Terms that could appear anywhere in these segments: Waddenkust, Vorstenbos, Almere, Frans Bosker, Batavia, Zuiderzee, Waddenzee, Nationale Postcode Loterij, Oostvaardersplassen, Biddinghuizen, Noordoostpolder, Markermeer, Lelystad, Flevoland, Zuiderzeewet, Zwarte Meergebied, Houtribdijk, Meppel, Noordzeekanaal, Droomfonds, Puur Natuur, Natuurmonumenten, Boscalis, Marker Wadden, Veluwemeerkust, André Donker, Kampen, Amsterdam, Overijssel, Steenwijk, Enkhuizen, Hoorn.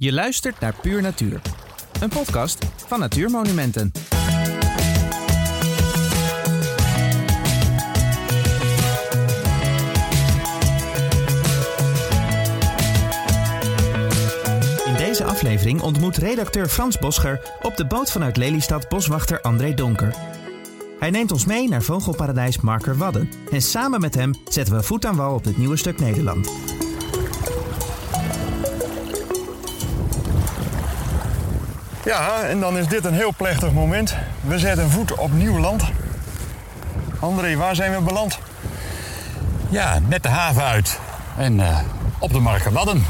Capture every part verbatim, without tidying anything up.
Je luistert naar Puur Natuur, een podcast van Natuurmonumenten. In deze aflevering ontmoet redacteur Frans Bosker op de boot vanuit Lelystad boswachter André Donker. Hij neemt ons mee naar vogelparadijs Marker Wadden en samen met hem zetten we voet aan wal op dit nieuwe stuk Nederland. Ja, en dan is dit een heel plechtig moment. We zetten voet op nieuw land. André, waar zijn we beland? Ja, net de haven uit. En uh, op de Marker Wadden.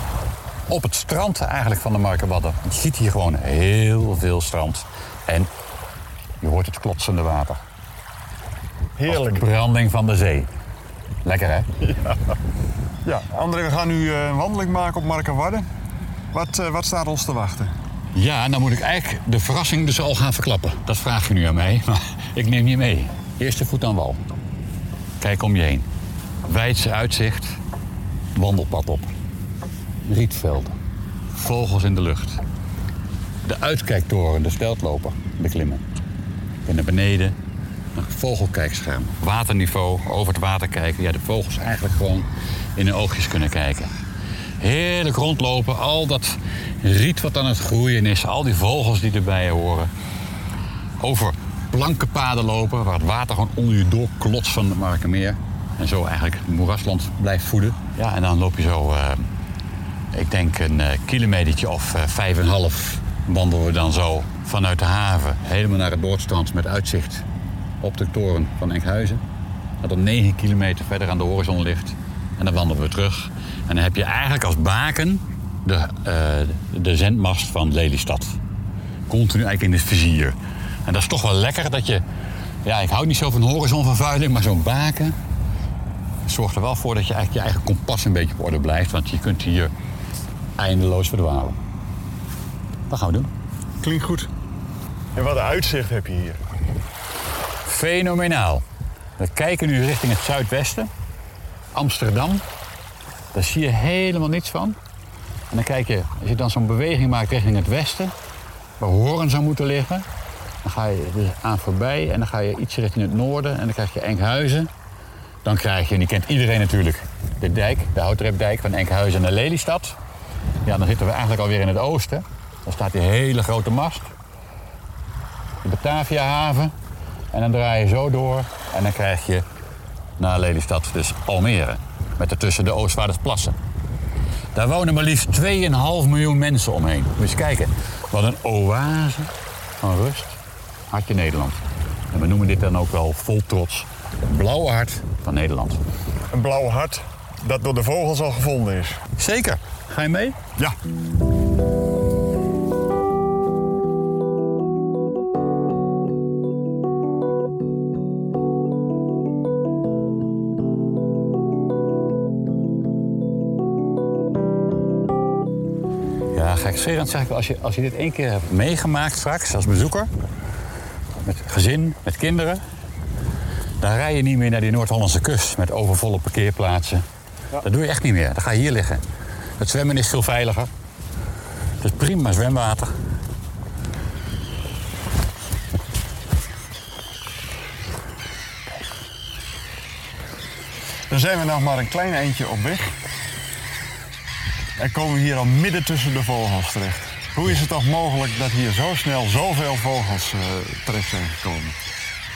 Op het strand eigenlijk van de Marker Wadden. Je ziet hier gewoon heel veel strand. En je hoort het klotsende water. Heerlijk. Als de branding van de zee. Lekker, hè? Ja, ja. André, we gaan nu een wandeling maken op Marker Wadden. Wat, uh, wat staat ons te wachten? Ja, dan moet ik eigenlijk de verrassing dus al gaan verklappen. Dat vraag je nu aan mij, maar ik neem je mee. Eerste voet aan wal. Kijk om je heen. Weidse uitzicht. Wandelpad op. Rietvelden. Vogels in de lucht. De uitkijktoren, de steltloper beklimmen. En naar beneden, een vogelkijkscherm. Waterniveau, over het water kijken. Ja, de vogels eigenlijk gewoon in hun oogjes kunnen kijken. Heerlijk rondlopen, al dat riet wat aan het groeien is, al die vogels die erbij horen. Over blanke paden lopen, waar het water gewoon onder je door klotst van het Markermeer. En zo eigenlijk het moerasland blijft voeden. Ja, en dan loop je zo, uh, ik denk een uh, kilometertje of uh, vijf en een half wandelen we dan zo vanuit de haven. Helemaal naar het Noordstrand met uitzicht op de toren van Enkhuizen. Dat op negen kilometer verder aan de horizon ligt. En dan wandelen we terug. En dan heb je eigenlijk als baken de, uh, de zendmast van Lelystad. Continu eigenlijk in het vizier. En dat is toch wel lekker dat je... Ja, ik hou niet zo van horizonvervuiling, maar zo'n baken zorgt er wel voor dat je eigenlijk je eigen kompas een beetje op orde blijft. Want je kunt hier eindeloos verdwalen. Dat gaan we doen. Klinkt goed. En wat uitzicht heb je hier? Fenomenaal. We kijken nu richting het zuidwesten. Amsterdam. Daar zie je helemaal niets van. En dan kijk je, als je dan zo'n beweging maakt richting het westen, waar Hoorn zou moeten liggen, dan ga je er aan voorbij en dan ga je iets richting het noorden en dan krijg je Enkhuizen. Dan krijg je, en die kent iedereen natuurlijk, de dijk, de Houtribdijk van Enkhuizen naar Lelystad. Ja, dan zitten we eigenlijk alweer in het oosten. Dan staat die hele grote mast. De Batavia haven. En dan draai je zo door en dan krijg je naar Lelystad, dus Almere. Met ertussen de Oostvaardersplassen. Daar wonen maar liefst twee komma vijf miljoen mensen omheen. Moet je kijken, wat een oase van rust. Hartje Nederland. En we noemen dit dan ook wel vol trots het blauwe hart van Nederland. Een blauw hart dat door de vogels al gevonden is. Zeker. Ga je mee? Ja. Gekserend zeg ik wel, als je, als je dit één keer hebt meegemaakt straks als bezoeker, met gezin, met kinderen, dan rij je niet meer naar die Noord-Hollandse kust met overvolle parkeerplaatsen. Ja. Dat doe je echt niet meer, dan ga je hier liggen. Het zwemmen is veel veiliger. Het is prima zwemwater. Dan zijn we nog maar een klein eindje op weg. En komen we hier al midden tussen de vogels terecht. Hoe is het toch mogelijk dat hier zo snel zoveel vogels uh, terecht zijn gekomen?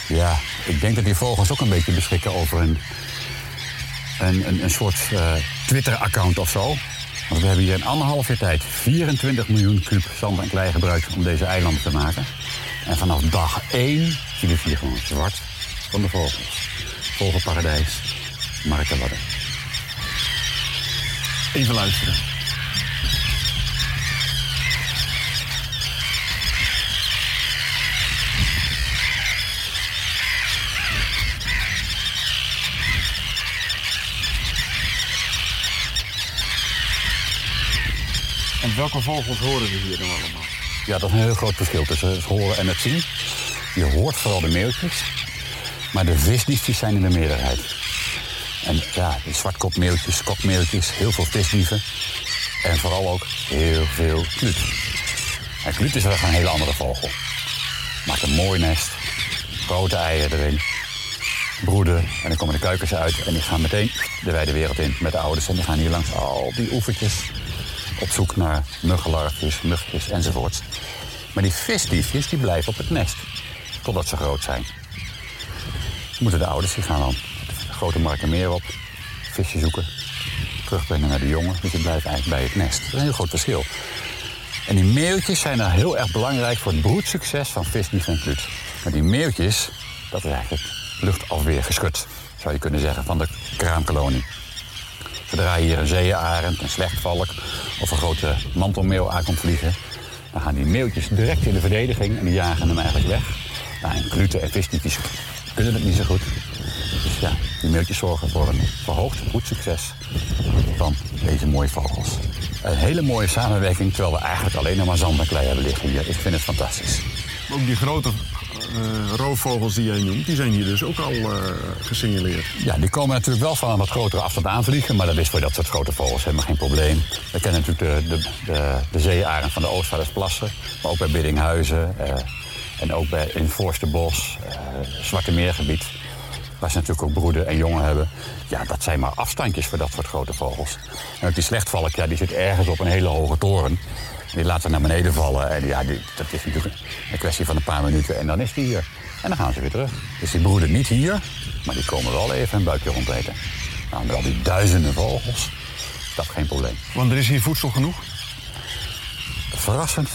Ja, ik denk dat die vogels ook een beetje beschikken over een, een, een, een soort uh, Twitter-account of zo. Want we hebben hier in anderhalf jaar tijd vierentwintig miljoen kuub zand en klei gebruikt om deze eilanden te maken. En vanaf dag één zie je hier gewoon zwart van de vogels. Vogelparadijs, Marker Wadden. Even luisteren. En welke vogels horen we hier dan allemaal? Ja, dat is een heel groot verschil tussen het horen en het zien. Je hoort vooral de meeltjes, maar de visdiefjes zijn in de meerderheid. En ja, die zwartkopmeeltjes, kopmeeltjes, heel veel visdieven. En vooral ook heel veel kluut. En kluut is echt een hele andere vogel. Maakt een mooi nest, grote eieren erin, broeden en dan komen de kuikens uit en die gaan meteen de wijde wereld in met de ouders. En die gaan hier langs al die oevertjes op zoek naar muggenlarfjes, mugjes enzovoorts. Maar die visdiefjes die blijven op het nest totdat ze groot zijn. Moeten de ouders, die gaan dan de grote Markermeer op, visje zoeken, terugbrengen naar de jongen. Dus die blijven eigenlijk bij het nest. Dat is een heel groot verschil. En die meeltjes zijn dan heel erg belangrijk voor het broedsucces van visdief en kluut. Maar die meeltjes, dat is eigenlijk het luchtafweergeschut, zou je kunnen zeggen, van de kraamkolonie. Zodra hier een zeearend, een slechtvalk of een grote mantelmeel aan komt vliegen, dan gaan die meeltjes direct in de verdediging en die jagen hem eigenlijk weg. Nou, en kluten en visdiefjes kunnen het niet zo goed. Dus ja, die meeltjes zorgen voor een verhoogd broedsucces van deze mooie vogels. Een hele mooie samenwerking, terwijl we eigenlijk alleen nog maar zand en klei hebben liggen hier. Ik vind het fantastisch. Ook die grote uh, roofvogels die jij noemt, die zijn hier dus ook al uh, gesignaleerd. Ja, die komen natuurlijk wel van een wat grotere afstand aanvliegen, maar dat is voor dat soort grote vogels helemaal geen probleem. We kennen natuurlijk de, de, de, de zeearend van de Oostvaardersplassen, maar ook bij Biddinghuizen uh, en ook bij, in Vorstenbos, uh, Zwarte Meergebied, waar ze natuurlijk ook broeden en jongen hebben. Ja, dat zijn maar afstandjes voor dat soort grote vogels. En ook die slechtvalk, ja, die zit ergens op een hele hoge toren. Die laat ze naar beneden vallen. En ja, die, dat is natuurlijk een kwestie van een paar minuten. En dan is die hier. En dan gaan ze weer terug. Dus die broeden niet hier, maar die komen wel even een buikje rondeten. Nou, met al die duizenden vogels, dat is geen probleem. Want er is hier voedsel genoeg? Verrassend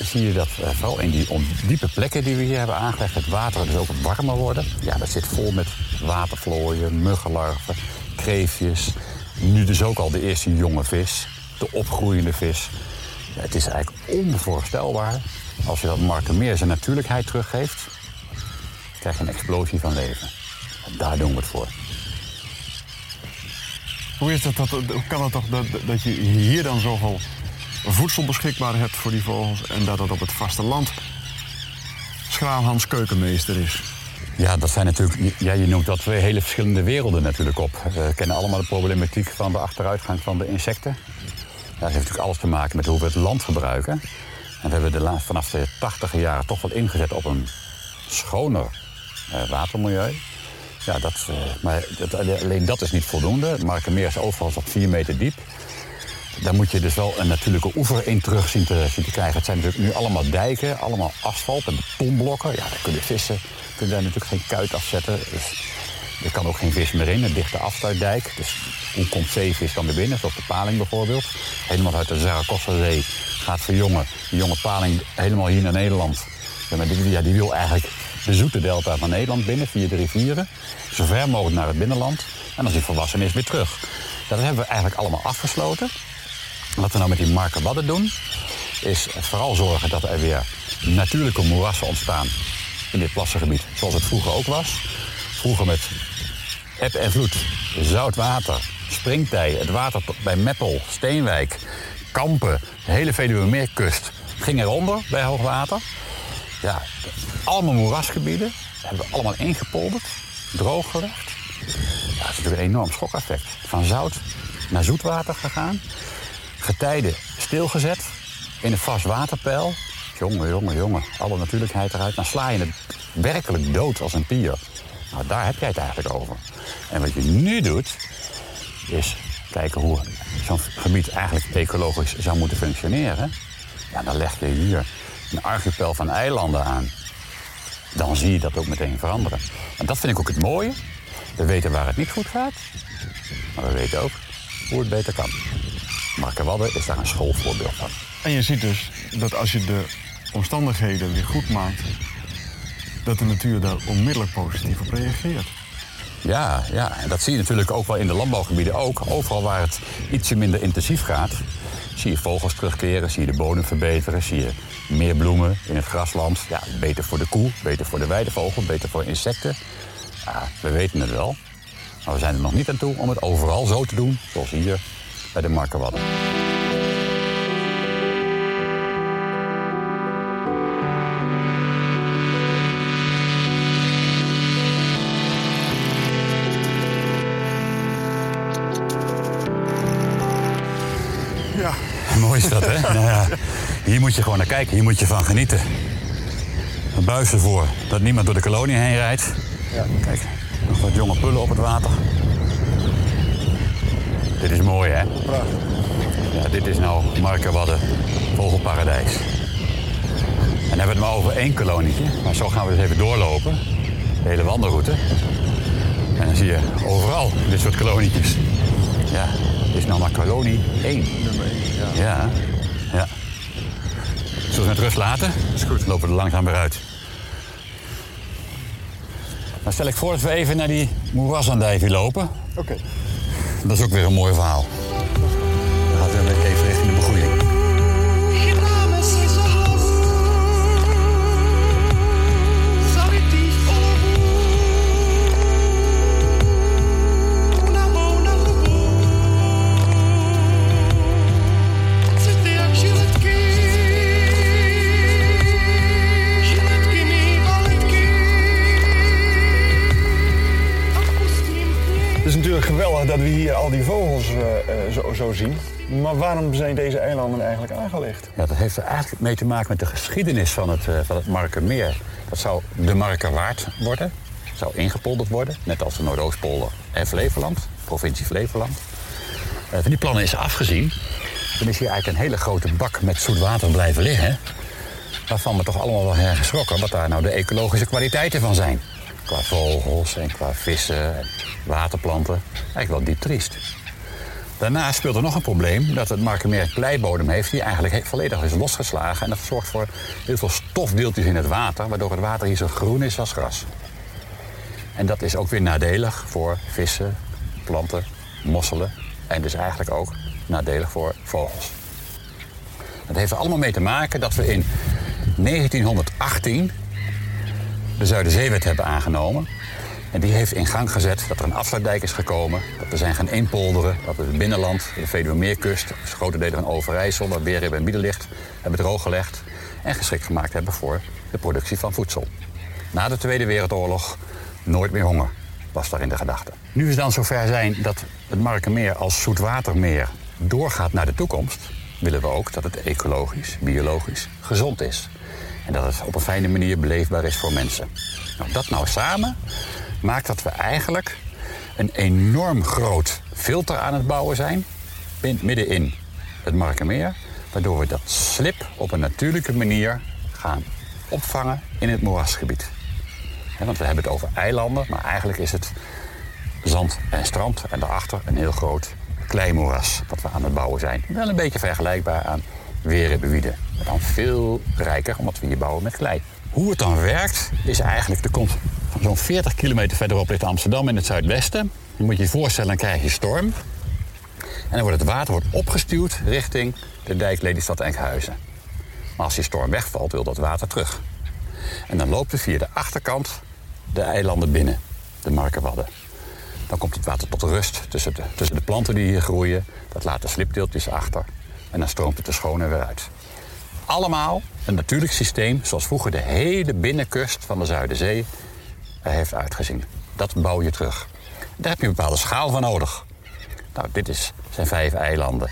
zie je dat uh, vooral in die ondiepe plekken die we hier hebben aangelegd, het water dus ook warmer worden. Ja, dat zit vol met watervlooien, muggenlarven, kreefjes. Nu dus ook al de eerste jonge vis, de opgroeiende vis. Ja, het is eigenlijk onvoorstelbaar. Als je dat Markermeer zijn natuurlijkheid teruggeeft, krijg je een explosie van leven. En daar doen we het voor. Hoe is dat, dat, kan het toch dat, dat je hier dan zoveel voedsel beschikbaar hebt voor die vogels en dat het op het vasteland Schraalhans keukenmeester is? Ja, dat zijn natuurlijk, ja, je noemt dat twee hele verschillende werelden natuurlijk op. We kennen allemaal de problematiek van de achteruitgang van de insecten. Ja, dat heeft natuurlijk alles te maken met hoe we het land gebruiken. En we hebben de laatste, vanaf de tachtiger jaren toch wel ingezet op een schoner eh, watermilieu. Ja, dat, eh, maar dat, alleen dat is niet voldoende. Het Markermeer is overal op vier meter diep. Daar moet je dus wel een natuurlijke oever in terug zien te, zien te krijgen. Het zijn natuurlijk nu allemaal dijken, allemaal asfalt en betonblokken. Ja, daar kunnen vissen, kunnen daar natuurlijk geen kuit afzetten. Dus er kan ook geen vis meer in, een dichte afsluitdijk. Dus hoe komt zeevis dan weer binnen? Zoals de paling bijvoorbeeld. Helemaal uit de Sargassozee gaat verjongen. De jonge paling helemaal hier naar Nederland. Ja, die wil eigenlijk de zoete delta van Nederland binnen, via de rivieren. Zo ver mogelijk naar het binnenland. En als hij volwassen is, weer terug. Dat hebben we eigenlijk allemaal afgesloten. Wat we nou met die Marker Wadden doen, is vooral zorgen dat er weer natuurlijke moerassen ontstaan in dit plassengebied, zoals het vroeger ook was. Vroeger met eb en vloed, zout water, springtij, het water bij Meppel, Steenwijk, Kampen, de hele Veluwemeerkust ging eronder bij hoogwater. Ja, allemaal moerasgebieden hebben we allemaal ingepolderd, drooggelegd. Ja, dat is natuurlijk een enorm schokeffect. Van zout naar zoetwater gegaan. Getijden stilgezet in een vast waterpeil. Jongen, jongen, jongen, alle natuurlijkheid eruit. Dan sla je het werkelijk dood als een pier. Nou, daar heb jij het eigenlijk over. En wat je nu doet, is kijken hoe zo'n gebied eigenlijk ecologisch zou moeten functioneren. Ja, dan leg je hier een archipel van eilanden aan. Dan zie je dat ook meteen veranderen. En dat vind ik ook het mooie. We weten waar het niet goed gaat, maar we weten ook hoe het beter kan. Marker Wadden is daar een schoolvoorbeeld van. En je ziet dus dat als je de omstandigheden weer goed maakt, dat de natuur daar onmiddellijk positief op reageert. Ja, ja, en dat zie je natuurlijk ook wel in de landbouwgebieden ook. Overal waar het ietsje minder intensief gaat, zie je vogels terugkeren, zie je de bodem verbeteren, zie je meer bloemen in het grasland. Ja, beter voor de koe, beter voor de weidevogel, beter voor insecten. Ja, we weten het wel, maar we zijn er nog niet aan toe om het overal zo te doen zoals hier bij de Marker Wadden. Ja, mooi is dat, hè? Nou ja, hier moet je gewoon naar kijken, hier moet je van genieten. Een buis ervoor dat niemand door de kolonie heen rijdt. Ja. Kijk, nog wat jonge pullen op het water. Dit is mooi, hè? Prachtig. Ja, dit is nou Marker Wadden, vogelparadijs. En dan hebben we het maar over één kolonietje. Maar zo gaan we dus even doorlopen. De hele wandelroute. En dan zie je overal dit soort kolonietjes. Ja, dit is nou maar kolonie één. Nummer één, ja. Ja, ja. Zullen we het met rust laten? Dat is goed. Dan lopen we er langzaam weer uit. Dan stel ik voor dat we even naar die moerasandijvie lopen. Oké. Okay. Dat is ook weer een mooi verhaal. Dan gaat het even richting de begroeiing. Geweldig dat we hier al die vogels uh, uh, zo, zo zien. Maar waarom zijn deze eilanden eigenlijk aangelegd? Ja, dat heeft er eigenlijk mee te maken met de geschiedenis van het, uh, van het Markermeer. Dat zou de Markerwaard worden. Dat zou ingepolderd worden. Net als de Noordoostpolder en Flevoland. Provincie Flevoland. Uh, van die plannen is afgezien. Toen is hier eigenlijk een hele grote bak met zoet water blijven liggen. Waarvan we toch allemaal wel hergeschrokken wat daar nou de ecologische kwaliteiten van zijn. Qua vogels en qua vissen en waterplanten. Eigenlijk wel diep triest. Daarna speelt er nog een probleem dat het Markermeer pleibodem heeft die eigenlijk volledig is losgeslagen. En dat zorgt voor heel veel stofdeeltjes in het water, waardoor het water hier zo groen is als gras. En dat is ook weer nadelig voor vissen, planten, mosselen en dus eigenlijk ook nadelig voor vogels. Dat heeft er allemaal mee te maken dat we in negentienhonderdachttien... de Zuiderzeewet hebben aangenomen. En die heeft in gang gezet dat er een afsluitdijk is gekomen. Dat we zijn gaan inpolderen. Dat we het binnenland, de Veluwemeerkust, dus grote delen van Overijssel, waar Berib en Bieden ligt, hebben drooggelegd. En geschikt gemaakt hebben voor de productie van voedsel. Na de Tweede Wereldoorlog nooit meer honger, was daarin de gedachte. Nu we dan zover zijn dat het Markermeer als zoetwatermeer doorgaat naar de toekomst, willen we ook dat het ecologisch, biologisch gezond is. En dat het op een fijne manier beleefbaar is voor mensen. Nou, dat nou samen maakt dat we eigenlijk een enorm groot filter aan het bouwen zijn. Midden in het Markermeer. Waardoor we dat slip op een natuurlijke manier gaan opvangen in het moerasgebied. He, want we hebben het over eilanden. Maar eigenlijk is het zand en strand. En daarachter een heel groot kleimoeras dat we aan het bouwen zijn. Wel een beetje vergelijkbaar aan Weerbewieden. Maar dan veel rijker, omdat we hier bouwen met klei. Hoe het dan werkt, is eigenlijk de komt zo'n veertig kilometer verderop ligt Amsterdam in het zuidwesten. Dan moet je je voorstellen, dan krijg je storm. En dan wordt het water wordt opgestuwd richting de dijk Lelystad Enkhuizen. Maar als die storm wegvalt, wil dat water terug. En dan loopt het via de achterkant de eilanden binnen, de Marker Wadden. Dan komt het water tot rust tussen de, tussen de planten die hier groeien. Dat laat de slipdeeltjes achter. En dan stroomt het er schoon en weer uit. Allemaal een natuurlijk systeem zoals vroeger de hele binnenkust van de Zuiderzee er heeft uitgezien. Dat bouw je terug. Daar heb je een bepaalde schaal van nodig. Nou, dit is, zijn vijf eilanden.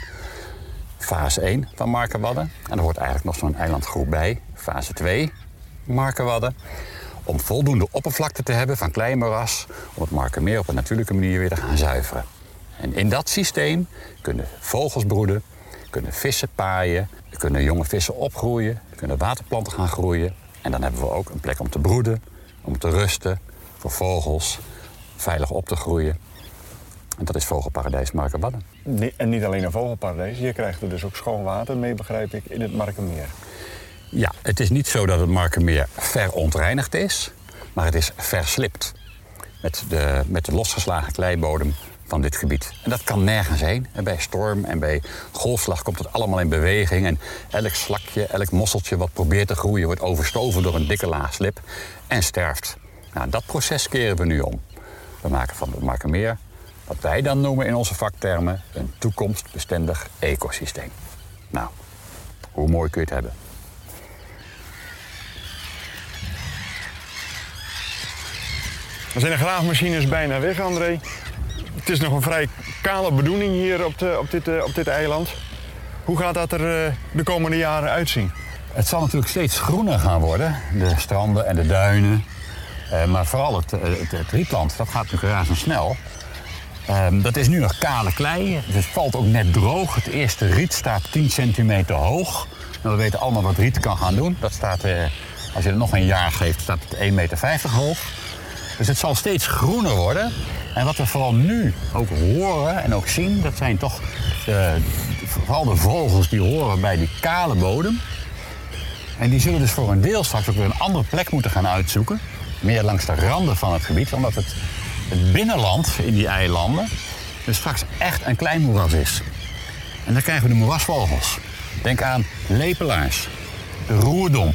Fase één van Marker Wadden. En er hoort eigenlijk nog zo'n eilandgroep bij. Fase twee Marker Wadden. Om voldoende oppervlakte te hebben van klein moeras, om het Markermeer op een natuurlijke manier weer te gaan zuiveren. En in dat systeem kunnen vogels broeden, kunnen vissen paaien, er kunnen jonge vissen opgroeien, er kunnen waterplanten gaan groeien. En dan hebben we ook een plek om te broeden, om te rusten, voor vogels, veilig op te groeien. En dat is vogelparadijs Marker Wadden. En niet alleen een vogelparadijs, je krijgt er dus ook schoon water mee, begrijp ik, in het Markermeer. Ja, het is niet zo dat het Markermeer verontreinigd is, maar het is verslipt. Met de, met de losgeslagen kleibodem van dit gebied. En dat kan nergens heen. En bij storm en bij golfslag komt het allemaal in beweging. En elk slakje, elk mosseltje wat probeert te groeien wordt overstoven door een dikke laag slip en sterft. Nou, dat proces keren we nu om. We maken van het Markermeer, wat wij dan noemen in onze vaktermen, een toekomstbestendig ecosysteem. Nou, hoe mooi kun je het hebben? We zijn de graafmachines bijna weg, André. Het is nog een vrij kale bedoeling hier op, de, op, dit, op dit eiland. Hoe gaat dat er uh, de komende jaren uitzien? Het zal natuurlijk steeds groener gaan worden. De stranden en de duinen. Uh, maar vooral het, het, het rietland, dat gaat natuurlijk razendsnel. Um, dat is nu nog kale klei, dus valt ook net droog. Het eerste riet staat tien centimeter hoog. Nou, we weten allemaal wat riet kan gaan doen. Dat staat, uh, als je er nog een jaar geeft, staat het één meter vijftig hoog. Dus het zal steeds groener worden. En wat we vooral nu ook horen en ook zien, dat zijn toch uh, vooral de vogels die horen bij die kale bodem. En die zullen dus voor een deel straks ook weer een andere plek moeten gaan uitzoeken. Meer langs de randen van het gebied, omdat het, het binnenland in die eilanden dus straks echt een klein moeras is. En dan krijgen we de moerasvogels. Denk aan lepelaars, de roerdomp,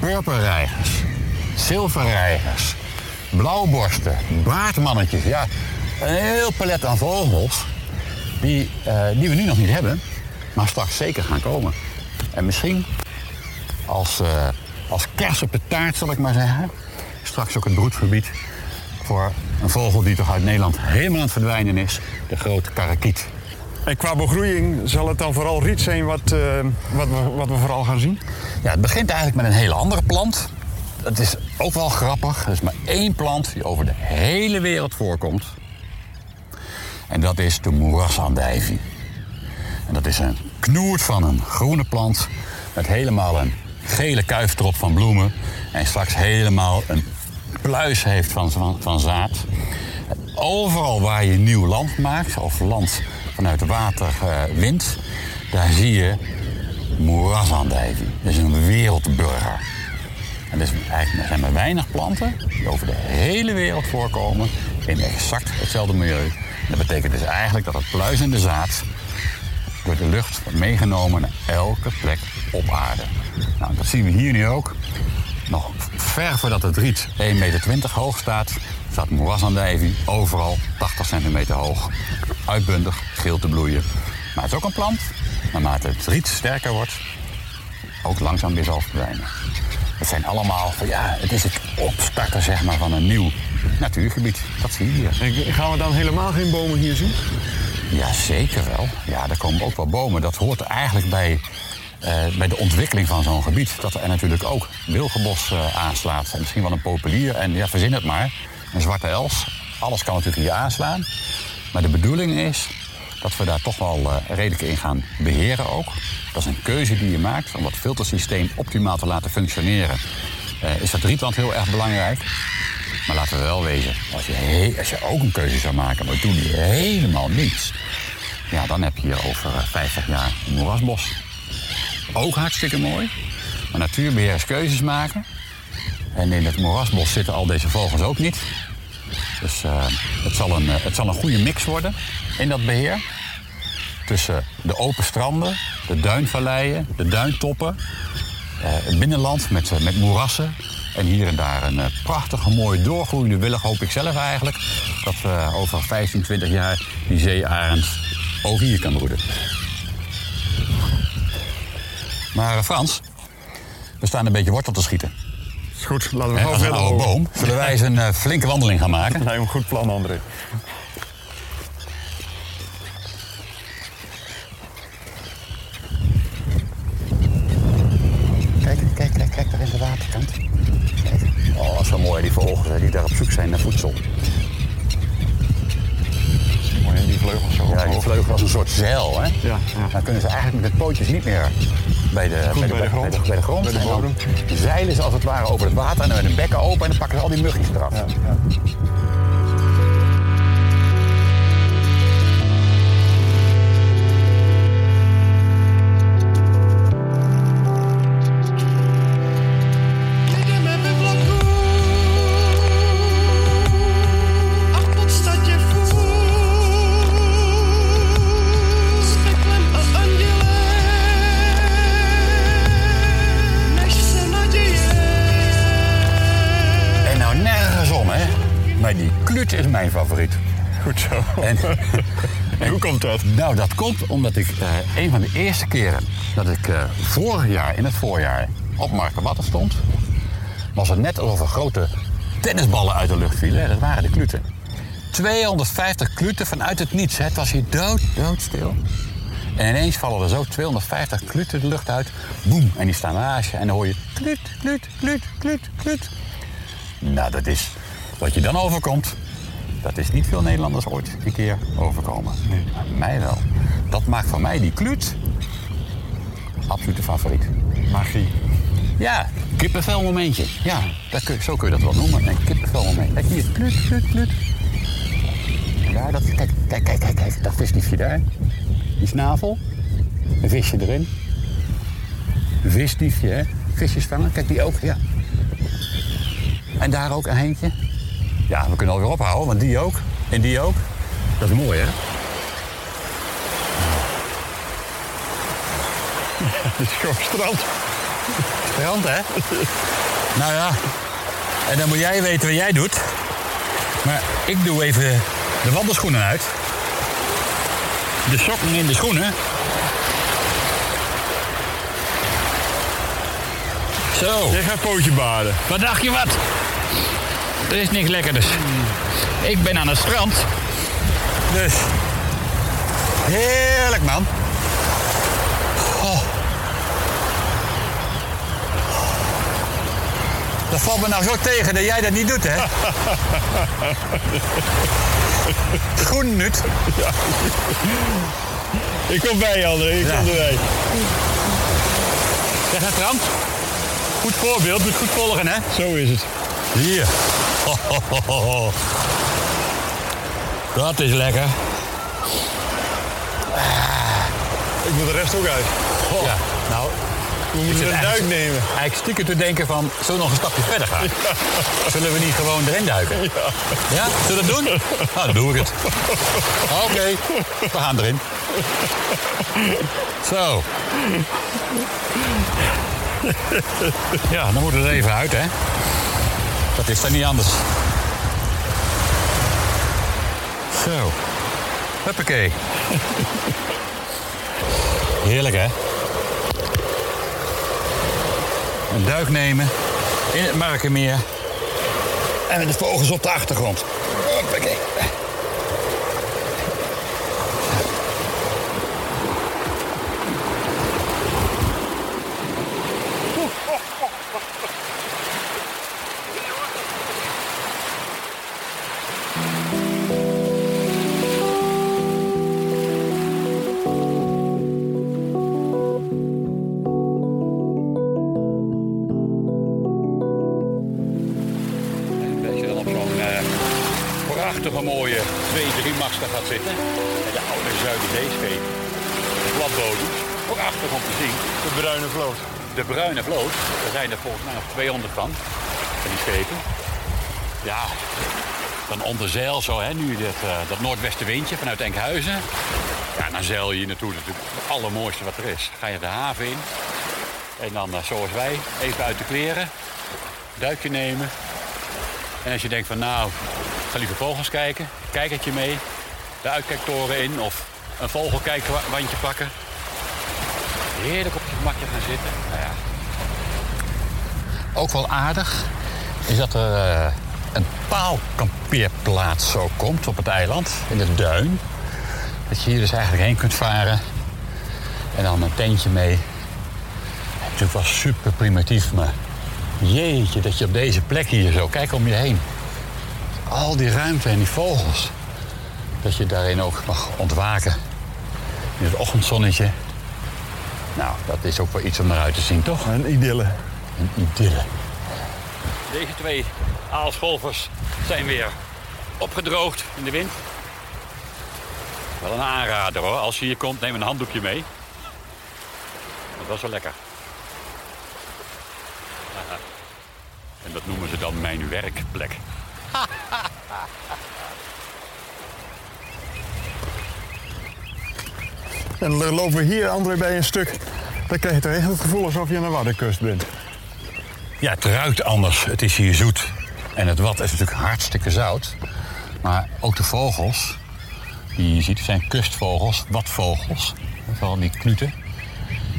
purperreigers, zilverreigers, blauwborsten, baardmannetjes. Ja, een heel palet aan vogels die, uh, die we nu nog niet hebben, maar straks zeker gaan komen. En misschien als... Uh, Als kers op de taart, zal ik maar zeggen. Straks ook het broedgebied voor een vogel die toch uit Nederland helemaal aan het verdwijnen is. De grote karakiet. En qua begroeiing zal het dan vooral riet zijn wat, uh, wat, we, wat we vooral gaan zien? Ja, het begint eigenlijk met een hele andere plant. Het is ook wel grappig. Er is maar één plant die over de hele wereld voorkomt. En dat is de moerasandijvie. En dat is een knoert van een groene plant met helemaal een gele kuiftrop van bloemen en straks helemaal een pluis heeft van, van, van zaad. Overal waar je nieuw land maakt, of land vanuit water uh, wint, daar zie je moerasandijvie. Dat is een wereldburger. En er zijn maar weinig planten die over de hele wereld voorkomen in exact hetzelfde milieu. Dat betekent dus eigenlijk dat het pluis en de zaad door de lucht wordt meegenomen naar elke plek op aarde. Nou, dat zien we hier nu ook. Nog ver voordat het riet één meter twintig hoog staat, staat moerasandijvie overal tachtig centimeter hoog. Uitbundig, geel te bloeien. Maar het is ook een plant, naarmate het riet sterker wordt, ook langzaam weer zal verdwijnen. Het zijn allemaal, ja, het is het opstarten zeg maar, van een nieuw natuurgebied. Dat zie je hier. En gaan we dan helemaal geen bomen hier zien? Ja, zeker wel. Ja, er komen ook wel bomen. Dat hoort eigenlijk bij, uh, bij de ontwikkeling van zo'n gebied. Dat er natuurlijk ook wilgenbos uh, aanslaat. En misschien wel een populier. En ja, verzin het maar. Een zwarte els. Alles kan natuurlijk hier aanslaan. Maar de bedoeling is dat we daar toch wel uh, redelijk in gaan beheren ook. Dat is een keuze die je maakt. Om dat filtersysteem optimaal te laten functioneren, uh, is dat rietland heel erg belangrijk. Maar laten we wel wezen, als je, he- als je ook een keuze zou maken, maar doe je helemaal niets, ja, dan heb je hier over vijftig jaar een moerasbos. Ook hartstikke mooi. Maar natuurbeheerders keuzes maken. En in het moerasbos zitten al deze vogels ook niet. Dus uh, het, zal een, het zal een goede mix worden in dat beheer. Tussen de open stranden, de duinvalleien, de duintoppen, uh, het binnenland met, uh, met moerassen. En hier en daar een prachtige, mooi doorgroeiende willig, hoop ik zelf eigenlijk, dat we over vijftien, twintig jaar die zeearend ook hier kan broeden. Maar Frans, we staan een beetje wortel te schieten. Is goed, laten we gewoon verder. Als een oude boom zullen wij eens een uh, flinke wandeling gaan maken. Nee, een goed plan, André. Kijk, kijk, kijk, kijk daar in de waterkant. Oh, zo mooi, die vogels die daar op zoek zijn naar voedsel. Mooi, hè, die vleugels zo. Ja, die vleugels als een soort zeil, hè? Ja, ja. Dan kunnen ze eigenlijk met de pootjes niet meer bij de, bij de, bij de grond. Bij de, bij de, grond. Bij de bodem. Dan zeilen ze als het ware over het water en dan met hun bekken open en dan pakken ze al die muggies eraf. Ja, ja. Goed zo. En, en hoe komt dat? Nou, dat komt omdat ik uh, een van de eerste keren dat ik uh, vorig jaar, in het voorjaar, op Marker Wadden stond, was het net alsof er grote tennisballen uit de lucht vielen. Dat waren de kluten. tweehonderdvijftig kluten vanuit het niets. Hè. Het was hier dood, doodstil. En ineens vallen er zo tweehonderdvijftig kluten de lucht uit. Boem, en die staan naast je. En dan hoor je klut, klut, klut, klut, klut. Nou, dat is wat je dan overkomt. Dat is niet veel Nederlanders ooit een keer overkomen. Nee. Mij wel. Dat maakt voor mij die kluut absolute favoriet. Magie. Ja, kippenvel momentje. Ja, dat kun, zo kun je dat wel noemen. Een kippenvel momentje. Kijk hier, kluut, kluut, kluut. Ja, dat, kijk, kijk, kijk, kijk, kijk, dat visdiefje daar. Die snavel. Een visje erin. Een visdiefje, hè. Visjes vangen, kijk die ook, ja. En daar ook een eentje. Ja, we kunnen alweer ophouden, want die ook. En die ook. Dat is mooi, hè? Het is gewoon strand. Strand, hè? Nou ja, en dan moet jij weten wat jij doet. Maar ik doe even de wandelschoenen uit. De sokken in de schoenen. Zo. Jij gaat pootje baden. Wat dacht je wat? Er is niks lekkerders. Ik ben aan het strand. Dus. Heerlijk, man. Oh. Dat valt me nou zo tegen dat jij dat niet doet, hè? Groen nut. Ja. Ik kom bij, André. Ik ja. kom erbij. Zeg het strand. Goed voorbeeld. Moet goed volgen, hè? Zo is het. Hier. Ho, ho, ho, ho. Dat is lekker. Ik moet de rest ook uit. Oh. Ja, nou, we moeten een duik nemen. Eigenlijk stiekem te denken van, zullen we nog een stapje verder gaan? Ja. Zullen we niet gewoon erin duiken? Ja. Ja? Zullen we dat doen? Nou, dan doe ik het. Oké, okay. We gaan erin. Zo. Ja, dan moeten we er even uit, hè. Dat is dan niet anders. Zo. Huppakee. Heerlijk, hè? Een duik nemen in het Markermeer. En met de vogels op de achtergrond. Huppakee. Bruine vloot, daar zijn er volgens mij nog tweehonderd van, van die schepen. Ja, dan onder zeil zo, hè, nu dat, uh, dat noordwestenwindje vanuit Enkhuizen. Ja, dan zeil je naartoe, dat is het allermooiste wat er is. Ga je de haven in en dan, uh, zoals wij, even uit de kleren, duikje nemen. En als je denkt van, nou, ga liever vogels kijken, kijkertje mee, de uitkijktoren in of een vogelkijkwandje pakken. Heerlijk op je gemakje gaan zitten. Nou ja. Ook wel aardig is dat er uh, een paalkampeerplaats zo komt op het eiland, in de duin. Dat je hier dus eigenlijk heen kunt varen en dan een tentje mee. Het was super primitief, maar jeetje dat je op deze plek hier zo, kijk om je heen. Al die ruimte en die vogels. Dat je daarin ook mag ontwaken in het ochtendzonnetje. Nou, dat is ook wel iets om naar uit te zien, toch? Een idylle. Een idylle. Deze twee aalscholvers zijn weer opgedroogd in de wind. Wel een aanrader, hoor. Als je hier komt, neem een handdoekje mee. Dat was wel lekker. Aha. En dat noemen ze dan mijn werkplek. En dan lopen we hier, André, bij een stuk. Dan krijg je echt het gevoel alsof je aan de Waddenkust bent. Ja, het ruikt anders. Het is hier zoet. En het wad is natuurlijk hartstikke zout. Maar ook de vogels, die je ziet, zijn kustvogels, wadvogels. Vooral die kluten.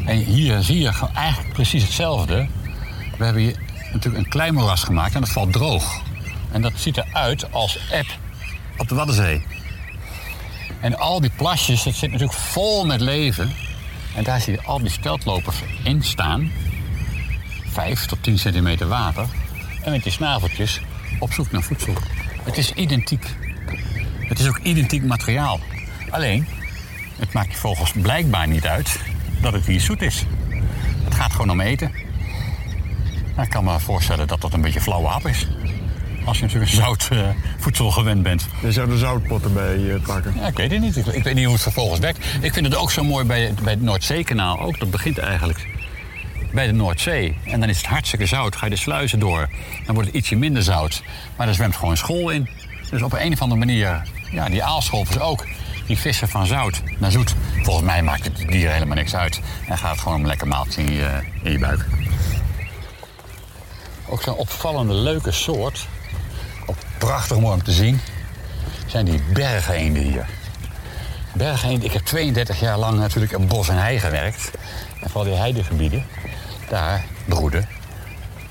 En hier zie je eigenlijk precies hetzelfde. We hebben hier natuurlijk een klein moeras gemaakt en dat valt droog. En dat ziet eruit als eb op de Waddenzee. En al die plasjes, dat zit natuurlijk vol met leven. En daar zie je al die skeltlopers in staan. Vijf tot tien centimeter water. En met die snaveltjes op zoek naar voedsel. Het is identiek. Het is ook identiek materiaal. Alleen, het maakt je vogels blijkbaar niet uit dat het hier zoet is. Het gaat gewoon om eten. Nou, ik kan me voorstellen dat dat een beetje flauwe hap is. Als je natuurlijk zout uh, voedsel gewend bent. Je zou de zoutpotten bij uh, pakken. Ja, ik weet het niet. Ik, ik weet niet hoe het vervolgens werkt. Ik vind het ook zo mooi bij, bij het Noordzeekanaal. Ook, dat begint eigenlijk bij de Noordzee. En dan is het hartstikke zout. Ga je de sluizen door. Dan wordt het ietsje minder zout. Maar daar zwemt gewoon school in. Dus op een of andere manier, ja, die aalscholpers ook. Die vissen van zout naar zoet. Volgens mij maakt het dier helemaal niks uit. En gaat het gewoon om een lekker maaltje in je, in je buik. Ook zo'n opvallende leuke soort. Ook prachtig mooi om te zien. Zijn die bergeenden hier. Bergeenden, ik heb tweeëndertig jaar lang natuurlijk in bos en hei gewerkt. En vooral die heidegebieden. Daar broeden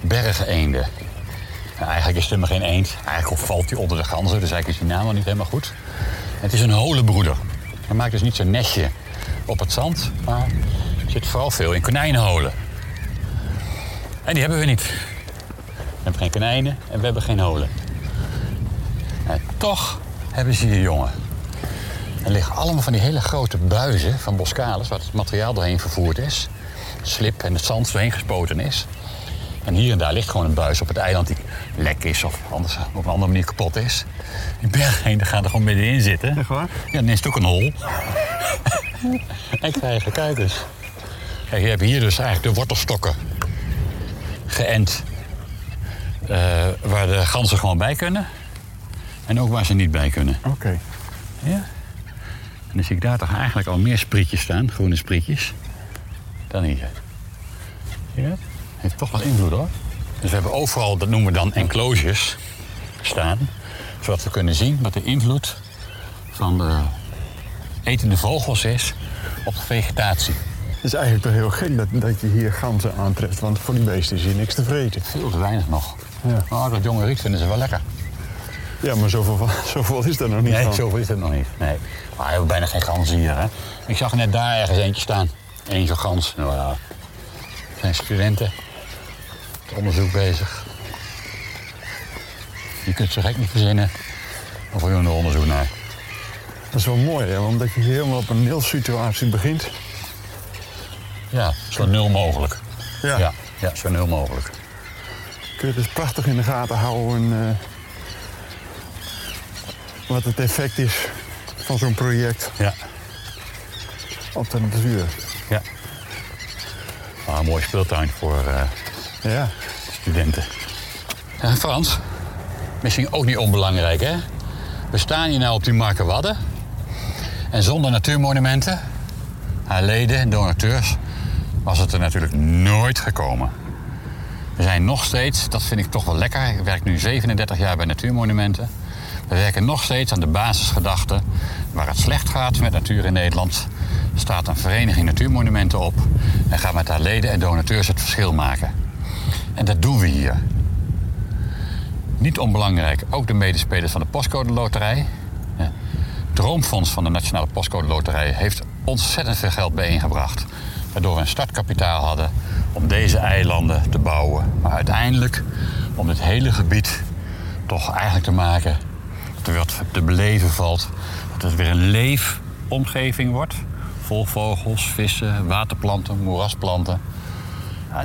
bergeenden. Nou, eigenlijk is het maar geen eend. Eigenlijk valt hij onder de ganzen. Dus eigenlijk is die naam al niet helemaal goed. Het is een holenbroeder. Hij maakt dus niet zo'n nestje op het zand. Maar er zit vooral veel in konijnenholen. En die hebben we niet. We hebben geen konijnen en we hebben geen holen. En toch hebben ze hier jongen. Er liggen allemaal van die hele grote buizen van Boscalis, waar het materiaal doorheen vervoerd is. Het slip en het zand doorheen gespoten is. En hier en daar ligt gewoon een buis op het eiland die lek is of anders op een andere manier kapot is. Die bergeenden gaan er gewoon middenin zitten. Echt waar? Ja, dan is het ook een hol. En krijgen kuikens. Kijk, je hebt hier dus eigenlijk de wortelstokken geënt. Uh, waar de ganzen gewoon bij kunnen. En ook waar ze niet bij kunnen. Oké. Okay. Ja. En dan zie ik daar toch eigenlijk al meer sprietjes staan, groene sprietjes, dan hier. Zie je dat? Heeft toch wat invloed hoor. Dus we hebben overal, dat noemen we dan enclosures, staan. Zodat we kunnen zien wat de invloed van de etende vogels is op de vegetatie. Het is eigenlijk toch heel gek dat, dat je hier ganzen aantreft, want voor die beesten is hier niks te vreten. Veel te weinig nog. Ja. Maar dat jonge riet vinden ze wel lekker. Ja, maar zoveel, van, zoveel is er nog niet. Nee, van. zoveel is er nog niet. Nee. Maar we hebben bijna geen ganzen hier. Hè? Ik zag net daar ergens eentje staan. Eén zo'n gans. Nou ja, er zijn studenten. Het onderzoek bezig. Je kunt zo gek niet verzinnen. Of we doen er onderzoek naar. Dat is wel mooi, hè? Omdat je helemaal op een nulsituatie begint. Ja, zo nul mogelijk. Ja. Ja, ja, zo nul mogelijk. Kun je dus prachtig in de gaten houden. Uh... Wat het effect is van zo'n project, ja, op de natuur. Ja. Ah, een mooie speeltuin voor uh, ja. studenten. En Frans, misschien ook niet onbelangrijk, hè? We staan hier nou op die Marker Wadden. En zonder natuurmonumenten, haar leden en donateurs, was het er natuurlijk nooit gekomen. We zijn nog steeds, dat vind ik toch wel lekker, ik werk nu zevenendertig jaar bij Natuurmonumenten. We werken nog steeds aan de basisgedachte. Waar het slecht gaat met natuur in Nederland, staat een vereniging Natuurmonumenten op en gaat met haar leden en donateurs het verschil maken. En dat doen we hier. Niet onbelangrijk, ook de medespelers van de Postcode Loterij. Het Droomfonds van de Nationale Postcode Loterij heeft ontzettend veel geld bijeengebracht. Waardoor we een startkapitaal hadden om deze eilanden te bouwen. Maar uiteindelijk om dit hele gebied toch eigenlijk te maken wat te beleven valt, dat het weer een leefomgeving wordt. Vol vogels, vissen, waterplanten, moerasplanten.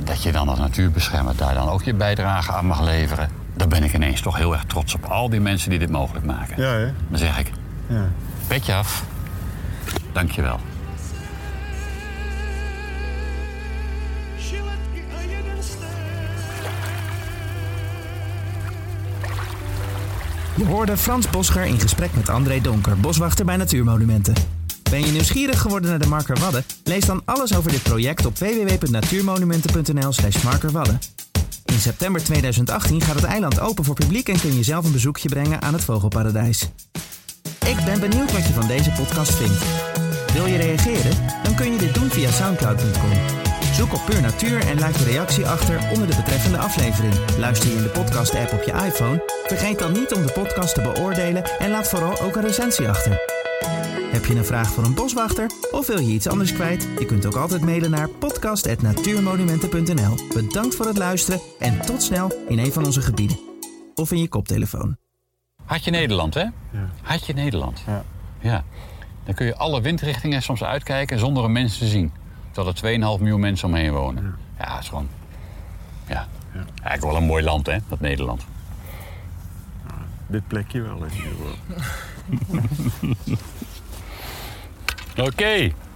Dat je dan als natuurbeschermer daar dan ook je bijdrage aan mag leveren. Daar ben ik ineens toch heel erg trots op. Al die mensen die dit mogelijk maken. Ja, hè? Dan zeg ik, ja. Petje af, dank je wel. Je hoorde Frans Bosker in gesprek met André Donker, boswachter bij Natuurmonumenten. Ben je nieuwsgierig geworden naar de Marker Wadden? Lees dan alles over dit project op w w w punt natuurmonumenten punt n l slash marker wadden. In september tweeduizend achttien gaat het eiland open voor publiek en kun je zelf een bezoekje brengen aan het vogelparadijs. Ik ben benieuwd wat je van deze podcast vindt. Wil je reageren? Dan kun je dit doen via soundcloud punt com. Zoek op Puur Natuur en laat je reactie achter onder de betreffende aflevering. Luister je in de podcast-app op je iPhone? Vergeet dan niet om de podcast te beoordelen en laat vooral ook een recensie achter. Heb je een vraag voor een boswachter of wil je iets anders kwijt? Je kunt ook altijd mailen naar podcast apenstaartje natuurmonumenten punt nl. Bedankt voor het luisteren en tot snel in een van onze gebieden. Of in je koptelefoon. Had je Nederland, hè? Ja. Had je Nederland. Ja. Ja. Dan kun je alle windrichtingen soms uitkijken zonder een mens te zien. Terwijl er twee komma vijf miljoen mensen omheen wonen. Ja, ja, is gewoon... Ja. Ja. Eigenlijk wel een mooi land, hè, dat Nederland. Nou, dit plekje wel, in ieder geval. Oké. Okay.